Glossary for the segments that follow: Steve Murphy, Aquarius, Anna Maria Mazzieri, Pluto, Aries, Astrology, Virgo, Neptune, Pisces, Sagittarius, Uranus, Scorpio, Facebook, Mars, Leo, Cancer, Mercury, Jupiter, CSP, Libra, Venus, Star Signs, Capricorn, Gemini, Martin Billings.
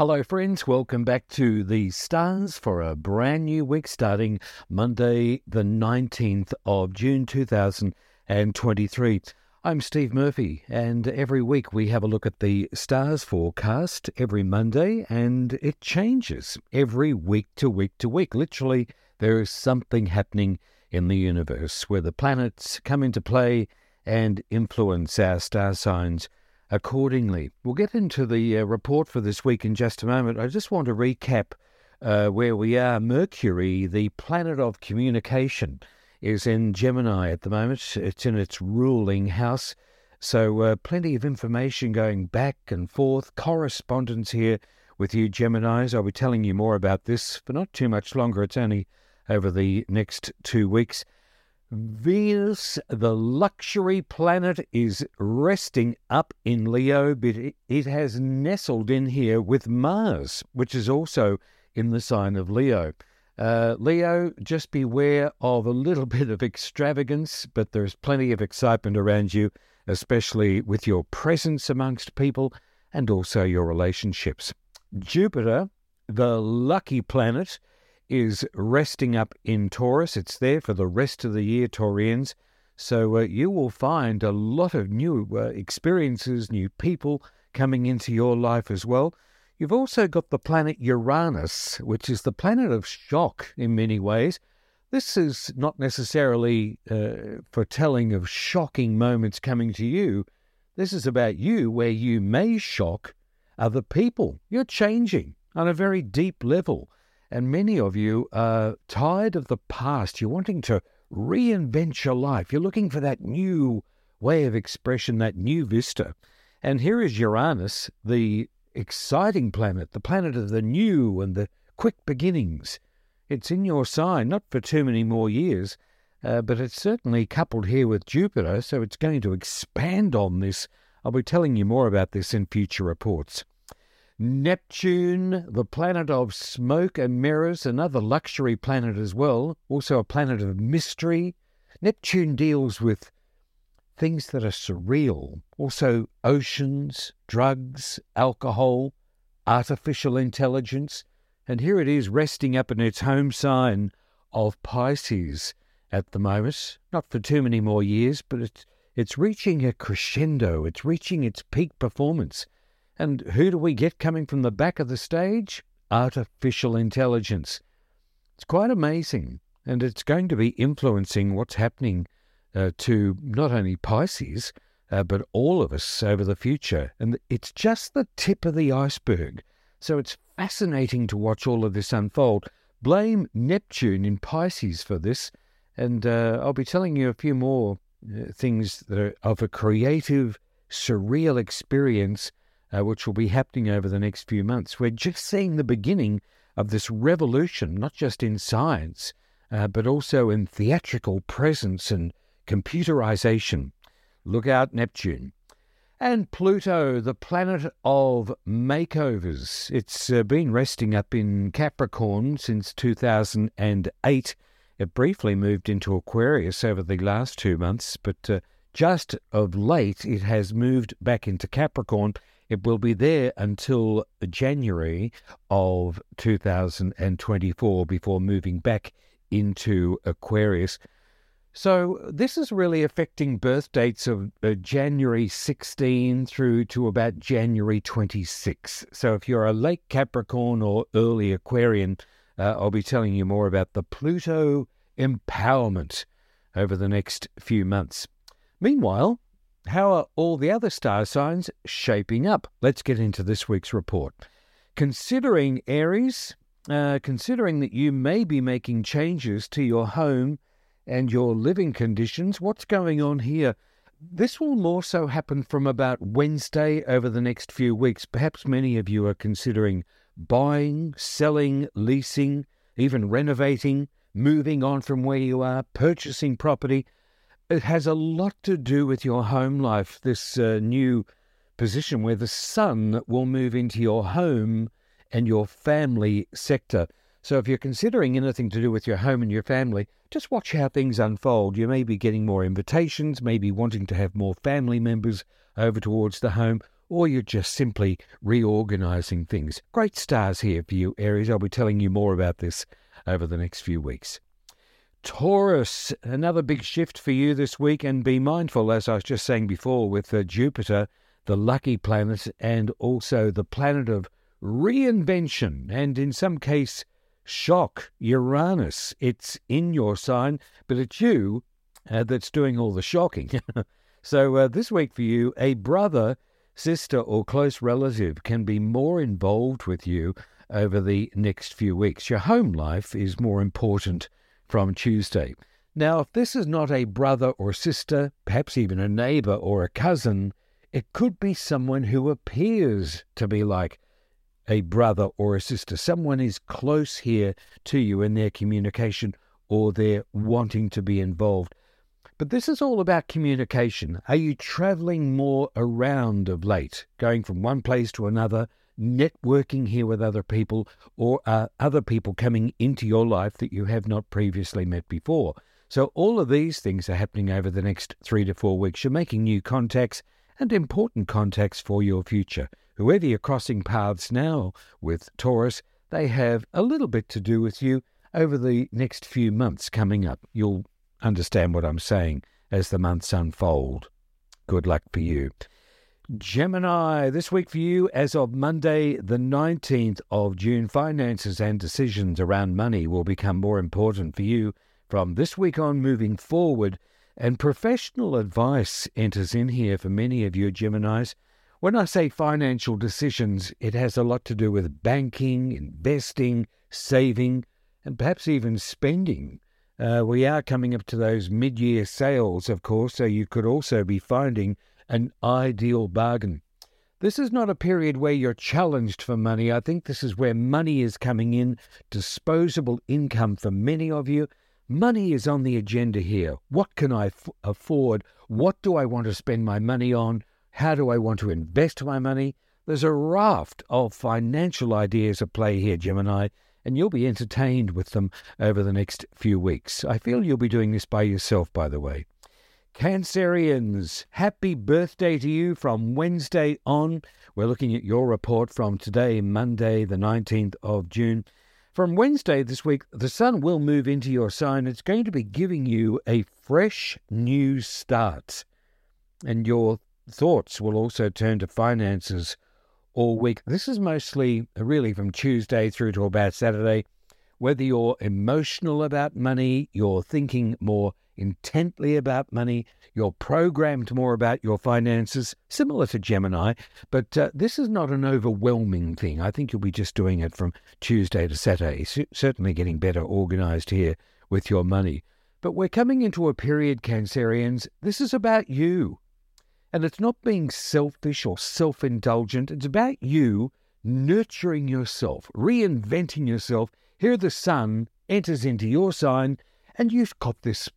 Hello friends, welcome back to the Stars for a brand new week starting Monday the 19th of June 2023. I'm Steve Murphy, and every week we have a look at the Stars forecast every Monday, and it changes every week to week to week. Literally, there is something happening in the universe where the planets come into play and influence our star signs accordingly. We'll get into the report for this week in just a moment. I just want to recap where we are. Mercury, the planet of communication, is in Gemini at the moment. It's in its ruling house. So plenty of information going back and forth, correspondence here with you Geminis. I'll be telling you more about this for not too much longer. It's only over the next 2 weeks. Venus, the luxury planet, is resting up in Leo, but it has nestled in here with Mars, which is also in the sign of Leo. Leo, just beware of a little bit of extravagance, but there's plenty of excitement around you, especially with your presence amongst people and also your relationships. Jupiter, the lucky planet, is resting up in Taurus. It's there for the rest of the year, Taurians. So you will find a lot of new experiences, new people coming into your life as well. You've also got the planet Uranus, which is the planet of shock in many ways. This is not necessarily foretelling of shocking moments coming to you. This is about you, where you may shock other people. You're changing on a very deep level. And many of you are tired of the past. You're wanting to reinvent your life. You're looking for that new way of expression, that new vista. And here is Uranus, the exciting planet, the planet of the new and the quick beginnings. It's in your sign, not for too many more years, but it's certainly coupled here with Jupiter, so it's going to expand on this. I'll be telling you more about this in future reports. Neptune, the planet of smoke and mirrors, another luxury planet as well, also a planet of mystery. Neptune deals with things that are surreal, also oceans, drugs, alcohol, artificial intelligence. And here it is resting up in its home sign of Pisces at the moment, not for too many more years, but it's reaching a crescendo, it's reaching its peak performance. And who do we get coming from the back of the stage? Artificial intelligence. It's quite amazing, and it's going to be influencing what's happening to not only Pisces, but all of us over the future. And it's just the tip of the iceberg. So it's fascinating to watch all of this unfold. Blame Neptune in Pisces for this, and I'll be telling you a few more things that are of a creative, surreal experience which will be happening over the next few months. We're just seeing the beginning of this revolution, not just in science, but also in theatrical presence and computerization. Look out, Neptune. And Pluto, the planet of makeovers. It's been resting up in Capricorn since 2008. It briefly moved into Aquarius over the last 2 months, but just of late it has moved back into Capricorn. It will be there until January of 2024 before moving back into Aquarius. So this is really affecting birth dates of January 16 through to about January 26. So if you're a late Capricorn or early Aquarian, I'll be telling you more about the Pluto empowerment over the next few months. Meanwhile, how are all the other star signs shaping up? Let's get into this week's report. Considering Aries, considering that you may be making changes to your home and your living conditions, what's going on here? This will more so happen from about Wednesday over the next few weeks. Perhaps many of you are considering buying, selling, leasing, even renovating, moving on from where you are, purchasing property. It has a lot to do with your home life, this new position where the sun will move into your home and your family sector. So if you're considering anything to do with your home and your family, just watch how things unfold. You may be getting more invitations, maybe wanting to have more family members over towards the home, or you're just simply reorganizing things. Great stars here for you, Aries. I'll be telling you more about this over the next few weeks. Taurus, another big shift for you this week, and be mindful, as I was just saying before, with Jupiter, the lucky planet, and also the planet of reinvention, and in some case, shock, Uranus. It's in your sign, but it's you that's doing all the shocking. So this week for you, a brother, sister, or close relative can be more involved with you over the next few weeks. Your home life is more important from Tuesday. Now, if this is not a brother or sister, perhaps even a neighbour or a cousin, it could be someone who appears to be like a brother or a sister. Someone is close here to you in their communication or their wanting to be involved. But this is all about communication. Are you travelling more around of late, going from one place to another, networking here with other people, or are other people coming into your life that you have not previously met before? So all of these things are happening over the next 3 to 4 weeks. You're making new contacts and important contacts for your future. Whoever you're crossing paths now with, Taurus, they have a little bit to do with you over the next few months coming up. You'll understand what I'm saying as the months unfold. Good luck for you. Gemini, this week for you, as of Monday the 19th of June, finances and decisions around money will become more important for you from this week on moving forward, and professional advice enters in here for many of you Geminis. When I say financial decisions, it has a lot to do with banking, investing, saving, and perhaps even spending. We are coming up to those mid-year sales, of course, so you could also be finding an ideal bargain. This is not a period where you're challenged for money. I think this is where money is coming in, disposable income for many of you. Money is on the agenda here. What can I afford? What do I want to spend my money on? How do I want to invest my money? There's a raft of financial ideas at play here, Gemini, and you'll be entertained with them over the next few weeks. I feel you'll be doing this by yourself, by the way. Cancerians, happy birthday to you from Wednesday on. We're looking at your report from today, Monday, the 19th of June. From Wednesday this week, the sun will move into your sign. It's going to be giving you a fresh new start, and your thoughts will also turn to finances all week. This is mostly really from Tuesday through to about Saturday. Whether you're emotional about money, you're thinking more intently about money, you're programmed more about your finances, similar to Gemini, but this is not an overwhelming thing. I think you'll be just doing it from Tuesday to Saturday, certainly getting better organised here with your money. But we're coming into a period, Cancerians, this is about you. And it's not being selfish or self-indulgent. It's about you nurturing yourself, reinventing yourself. Here the sun enters into your sign and you've got this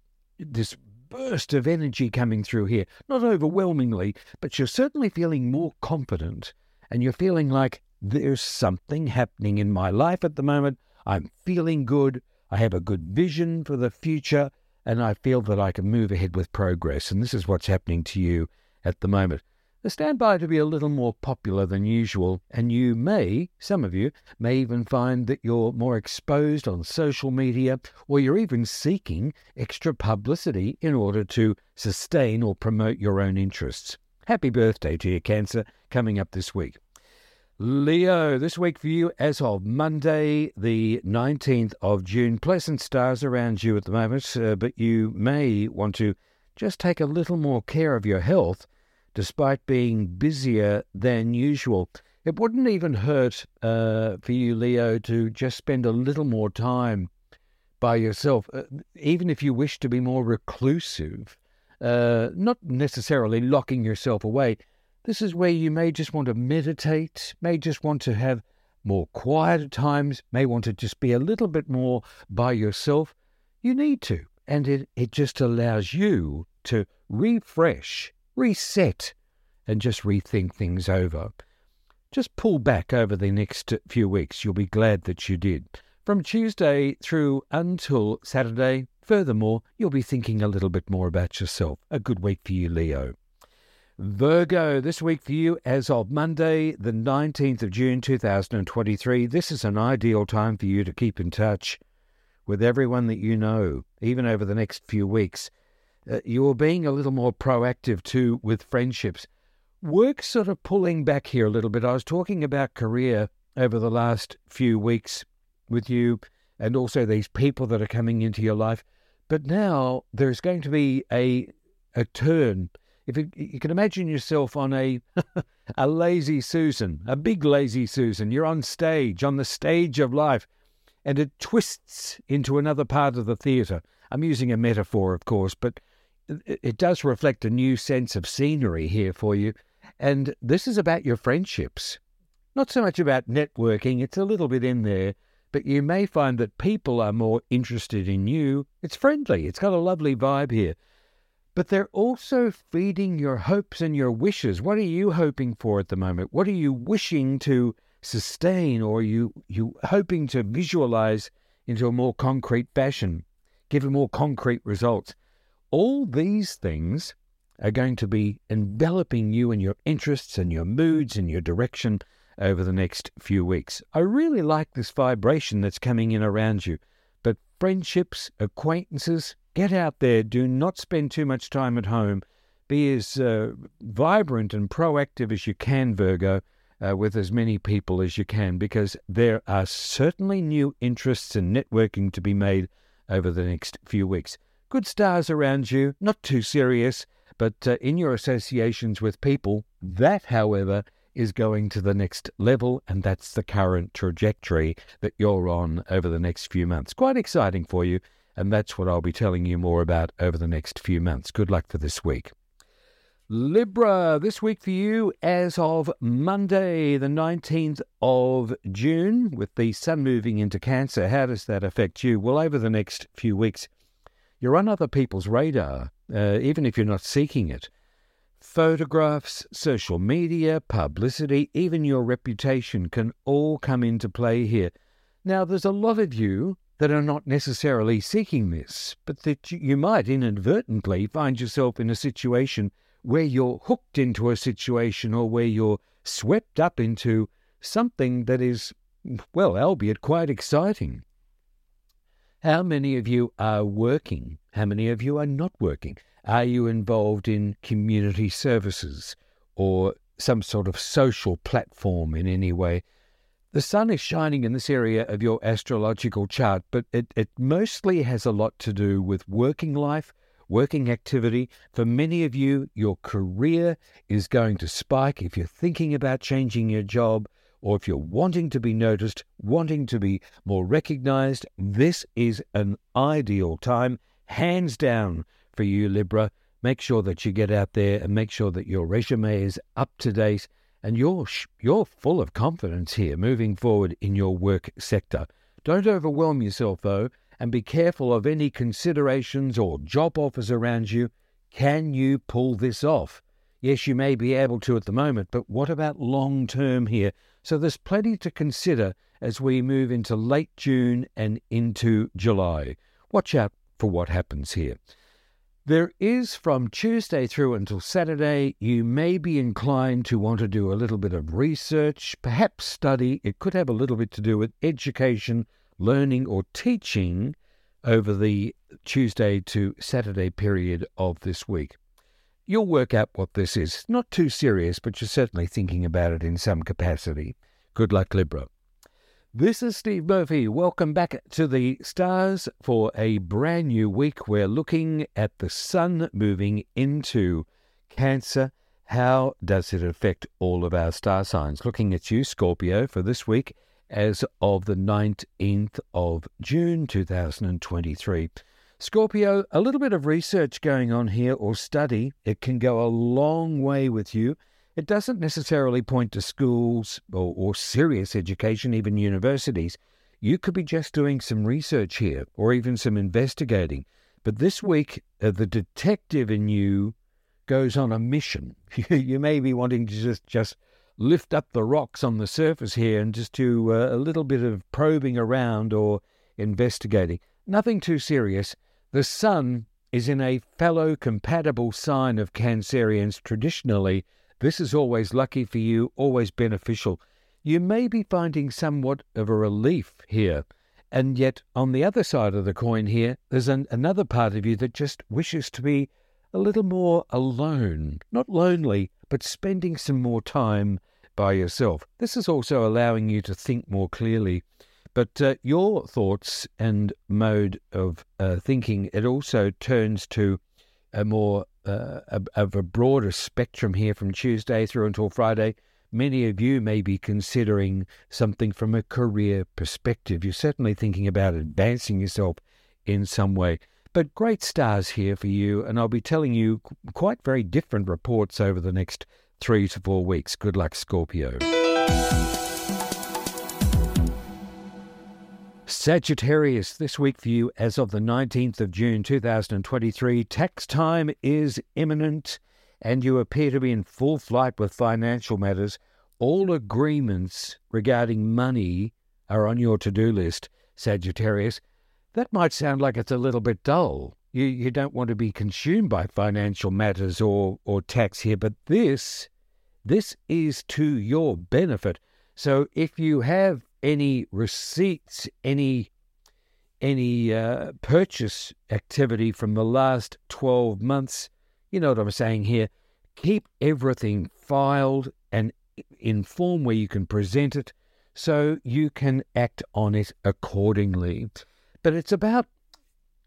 burst of energy coming through here. Not overwhelmingly, but you're certainly feeling more confident and you're feeling like there's something happening in my life at the moment. I'm feeling good. I have a good vision for the future and I feel that I can move ahead with progress. And this is what's happening to you at the moment. Stand by to be a little more popular than usual, and you may, some of you, may even find that you're more exposed on social media, or you're even seeking extra publicity in order to sustain or promote your own interests. Happy birthday to you, Cancer, coming up this week. Leo, this week for you, as of Monday, the 19th of June, pleasant stars around you at the moment, but you may want to just take a little more care of your health despite being busier than usual. It wouldn't even hurt for you, Leo, to just spend a little more time by yourself, even if you wish to be more reclusive, not necessarily locking yourself away. This is where you may just want to meditate, may just want to have more quiet times, may want to just be a little bit more by yourself. You need to. And it just allows you to refresh, reset, and just rethink things over. Just pull back over the next few weeks. You'll be glad that you did. From Tuesday through until Saturday, furthermore, you'll be thinking a little bit more about yourself. A good week for you, Leo. Virgo, this week for you as of Monday, the 19th of June 2023, this is an ideal time for you to keep in touch with everyone that you know, even over the next few weeks. You're being a little more proactive too with friendships. Work's sort of pulling back here a little bit. I was talking about career over the last few weeks with you and also these people that are coming into your life. But now there's going to be a turn. If you can imagine yourself on a lazy Susan, a big lazy Susan. You're on stage, on the stage of life, and it twists into another part of the theatre. I'm using a metaphor, of course, but it does reflect a new sense of scenery here for you. And this is about your friendships. Not so much about networking. It's a little bit in there, but you may find that people are more interested in you. It's friendly. It's got a lovely vibe here. But they're also feeding your hopes and your wishes. What are you hoping for at the moment? What are you wishing to sustain, or are you hoping to visualize into a more concrete fashion, giving more concrete results? All these things are going to be enveloping you and your interests and your moods and your direction over the next few weeks. I really like this vibration that's coming in around you. But friendships, acquaintances, get out there. Do not spend too much time at home. Be as vibrant and proactive as you can, Virgo, with as many people as you can, because there are certainly new interests and networking to be made over the next few weeks. Good stars around you, not too serious, but in your associations with people. That, however, is going to the next level, and that's the current trajectory that you're on over the next few months. Quite exciting for you. And that's what I'll be telling you more about over the next few months. Good luck for this week. Libra, this week for you as of Monday, the 19th of June, with the sun moving into Cancer. How does that affect you? Well, over the next few weeks, you're on other people's radar, even if you're not seeking it. Photographs, social media, publicity, even your reputation can all come into play here. Now, there's a lot of you that are not necessarily seeking this, but that you might inadvertently find yourself in a situation where you're hooked into a situation or where you're swept up into something that is, well, albeit quite exciting. How many of you are working? How many of you are not working? Are you involved in community services or some sort of social platform in any way? The sun is shining in this area of your astrological chart, but it mostly has a lot to do with working life, working activity. For many of you, your career is going to spike if you're thinking about changing your job, or if you're wanting to be noticed, wanting to be more recognized. This is an ideal time, hands down, for you, Libra. Make sure that you get out there and make sure that your resume is up to date. And you're full of confidence here moving forward in your work sector. Don't overwhelm yourself, though, and be careful of any considerations or job offers around you. Can you pull this off? Yes, you may be able to at the moment, but what about long term here? So there's plenty to consider as we move into late June and into July. Watch out for what happens here. There is, from Tuesday through until Saturday, you may be inclined to want to do a little bit of research, perhaps study. It could have a little bit to do with education, learning or teaching over the Tuesday to Saturday period of this week. You'll work out what this is. Not too serious, but you're certainly thinking about it in some capacity. Good luck, Libra. This is Steve Murphy. Welcome back to the stars for a brand new week. We're looking at the sun moving into Cancer. How does it affect all of our star signs? Looking at you, Scorpio, for this week as of the 19th of June 2023. Scorpio, a little bit of research going on here or study. It can go a long way with you. It doesn't necessarily point to schools or serious education, even universities. You could be just doing some research here or even some investigating. But this week, the detective in you goes on a mission. You may be wanting to just lift up the rocks on the surface here and just do a little bit of probing around or investigating. Nothing too serious. The sun is in a fellow compatible sign of Cancerians. Traditionally, this is always lucky for you, always beneficial. You may be finding somewhat of a relief here. And yet, on the other side of the coin here, there's another part of you that just wishes to be a little more alone. Not lonely, but spending some more time by yourself. This is also allowing you to think more clearly. But your thoughts and mode of thinking, it also turns to a more of a broader spectrum here from Tuesday through until Friday. Many of you may be considering something from a career perspective. You're certainly thinking about advancing yourself in some way. But great stars here for you, and I'll be telling you quite very different reports over the next 3 to 4 weeks. Good luck, Scorpio. Sagittarius, this week for you as of the 19th of June 2023. Tax time is imminent, and you appear to be in full flight with financial matters. All agreements regarding money are on your to-do list, Sagittarius. That might sound like it's a little bit dull. You don't want to be consumed by financial matters or tax here, but this is to your benefit. So if you have any receipts, any purchase activity from the last 12 months, you know what I'm saying here. Keep everything filed and in form where you can present it so you can act on it accordingly. But it's about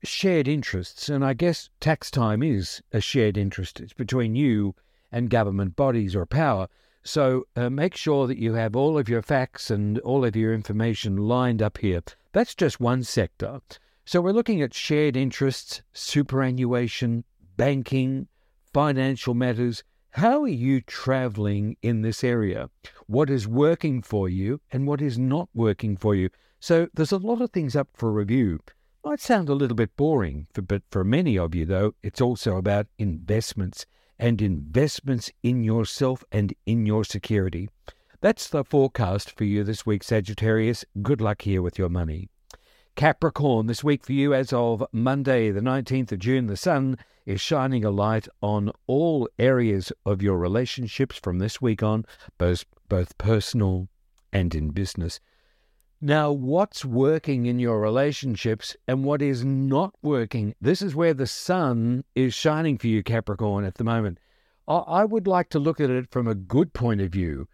shared interests, and I guess tax time is a shared interest. It's between you and government bodies or power. So make sure that you have all of your facts and all of your information lined up here. That's just one sector. So we're looking at shared interests, superannuation, banking, financial matters. How are you traveling in this area? What is working for you and what is not working for you? So there's a lot of things up for review. Might sound a little bit boring, but for many of you, though, it's also about investments and investments in yourself and in your security. That's the forecast for you this week, Sagittarius. Good luck here with your money. Capricorn, this week for you as of Monday, the 19th of June, the sun is shining a light on all areas of your relationships from this week on, both personal and in business. Now, what's working in your relationships and what is not working? This is where the sun is shining for you, Capricorn, at the moment. I would like to look at it from a good point of view.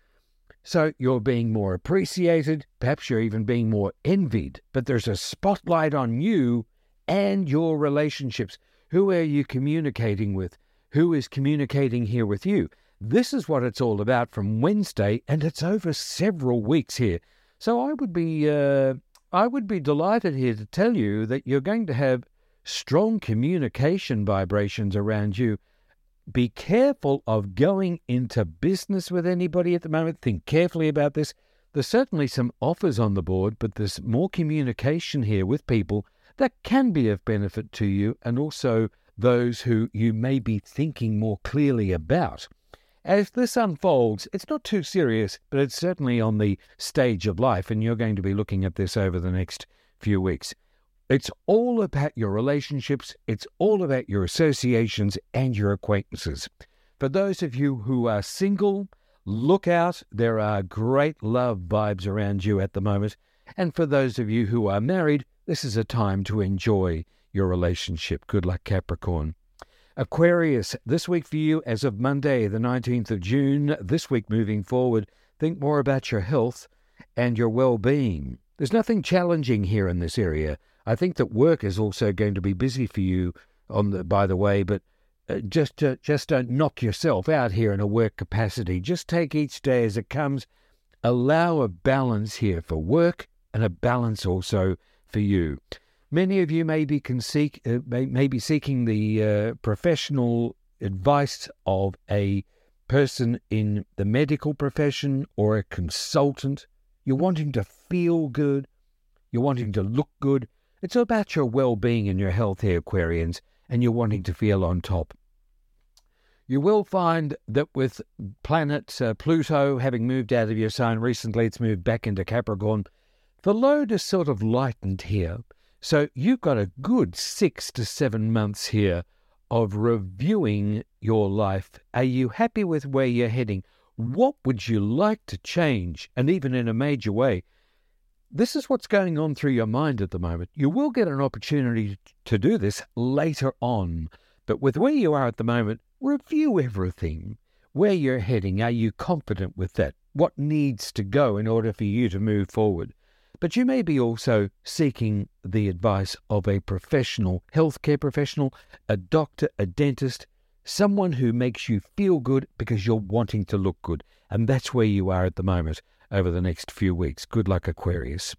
So you're being more appreciated, perhaps you're even being more envied, but there's a spotlight on you and your relationships. Who are you communicating with? Who is communicating here with you? This is what it's all about from Wednesday, and it's over several weeks here. So I would be delighted here to tell you that you're going to have strong communication vibrations around you. Be careful of going into business with anybody at the moment. Think carefully about this. There's certainly some offers on the board, but there's more communication here with people that can be of benefit to you and also those who you may be thinking more clearly about. As this unfolds, it's not too serious, but it's certainly on the stage of life, and you're going to be looking at this over the next few weeks. It's all about your relationships, it's all about your associations and your acquaintances. For those of you who are single, look out. There are great love vibes around you at the moment. And for those of you who are married, this is a time to enjoy your relationship. Good luck, Capricorn. Aquarius, this week for you as of Monday, the 19th of June. This week moving forward, think more about your health and your well-being. There's nothing challenging here in this area. I think that work is also going to be busy for you, by the way, but just don't knock yourself out here in a work capacity. Just take each day as it comes. Allow a balance here for work and a balance also for you. Many of you may be seeking the professional advice of a person in the medical profession or a consultant. You're wanting to feel good. You're wanting to look good. It's about your well-being and your health here, Aquarians, and you're wanting to feel on top. You will find that with planet Pluto having moved out of your sign recently, it's moved back into Capricorn. The load is sort of lightened here. So you've got a good 6 to 7 months here of reviewing your life. Are you happy with where you're heading? What would you like to change? And even in a major way, this is what's going on through your mind at the moment. You will get an opportunity to do this later on. But with where you are at the moment, review everything. Where you're heading, are you confident with that? What needs to go in order for you to move forward? But you may be also seeking the advice of a professional, healthcare professional, a doctor, a dentist, someone who makes you feel good because you're wanting to look good. And that's where you are at the moment over the next few weeks. Good luck, Aquarius.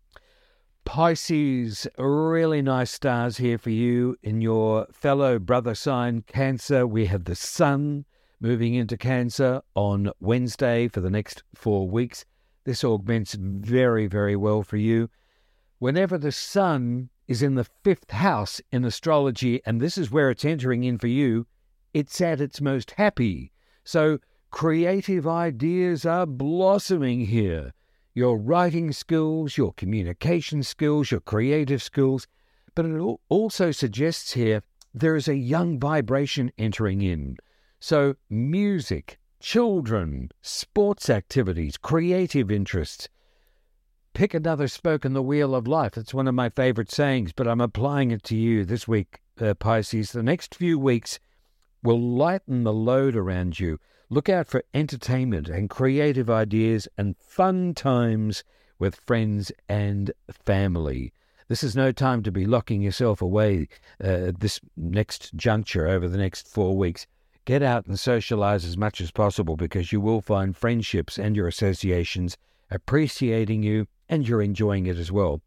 Pisces, really nice stars here for you. In your fellow brother sign, Cancer, we have the Sun moving into Cancer on Wednesday for the next 4 weeks. This augments very, very well for you. Whenever the Sun is in the 5th house in astrology, and this is where it's entering in for you, it's at its most happy. So creative ideas are blossoming here. Your writing skills, your communication skills, your creative skills. But it also suggests here there is a young vibration entering in. So music, children, sports activities, creative interests. Pick another spoke in the wheel of life. That's one of my favourite sayings, but I'm applying it to you this week, Pisces. The next few weeks will lighten the load around you. Look out for entertainment and creative ideas and fun times with friends and family. This is no time to be locking yourself away at this next juncture over the next 4 weeks. Get out and socialise as much as possible because you will find friendships and your associations appreciating you and you're enjoying it as well.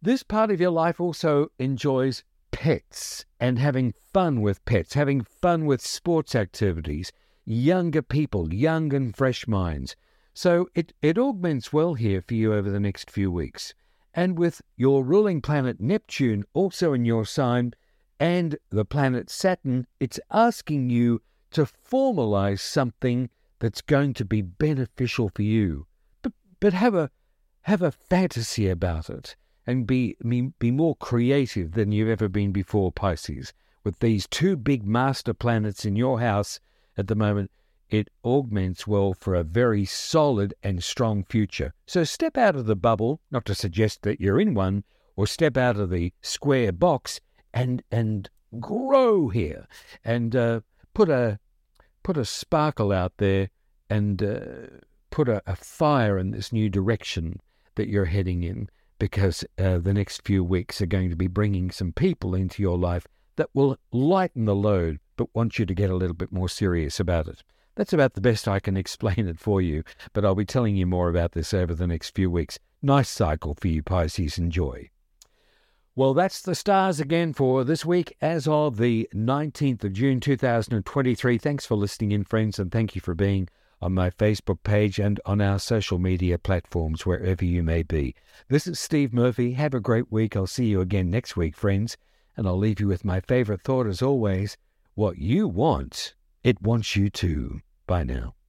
This part of your life also enjoys pets and having fun with pets, having fun with sports activities, younger people, young and fresh minds. So it augments well here for you over the next few weeks. And with your ruling planet Neptune also in your sign and the planet Saturn, it's asking you to formalize something that's going to be beneficial for you. But have a fantasy about it. And be more creative than you've ever been before, Pisces. With these 2 big master planets in your house at the moment, it augments well for a very solid and strong future. So step out of the bubble, not to suggest that you're in one, or step out of the square box and grow here and put a sparkle out there and put a fire in this new direction that you're heading in. Because the next few weeks are going to be bringing some people into your life that will lighten the load, but want you to get a little bit more serious about it. That's about the best I can explain it for you, but I'll be telling you more about this over the next few weeks. Nice cycle for you, Pisces. Enjoy. Well, that's the stars again for this week as of the 19th of June, 2023. Thanks for listening in, friends, and thank you for being on my Facebook page and on our social media platforms, wherever you may be. This is Steve Murphy. Have a great week. I'll see you again next week, friends. And I'll leave you with my favourite thought as always. What you want, it wants you too. Bye now.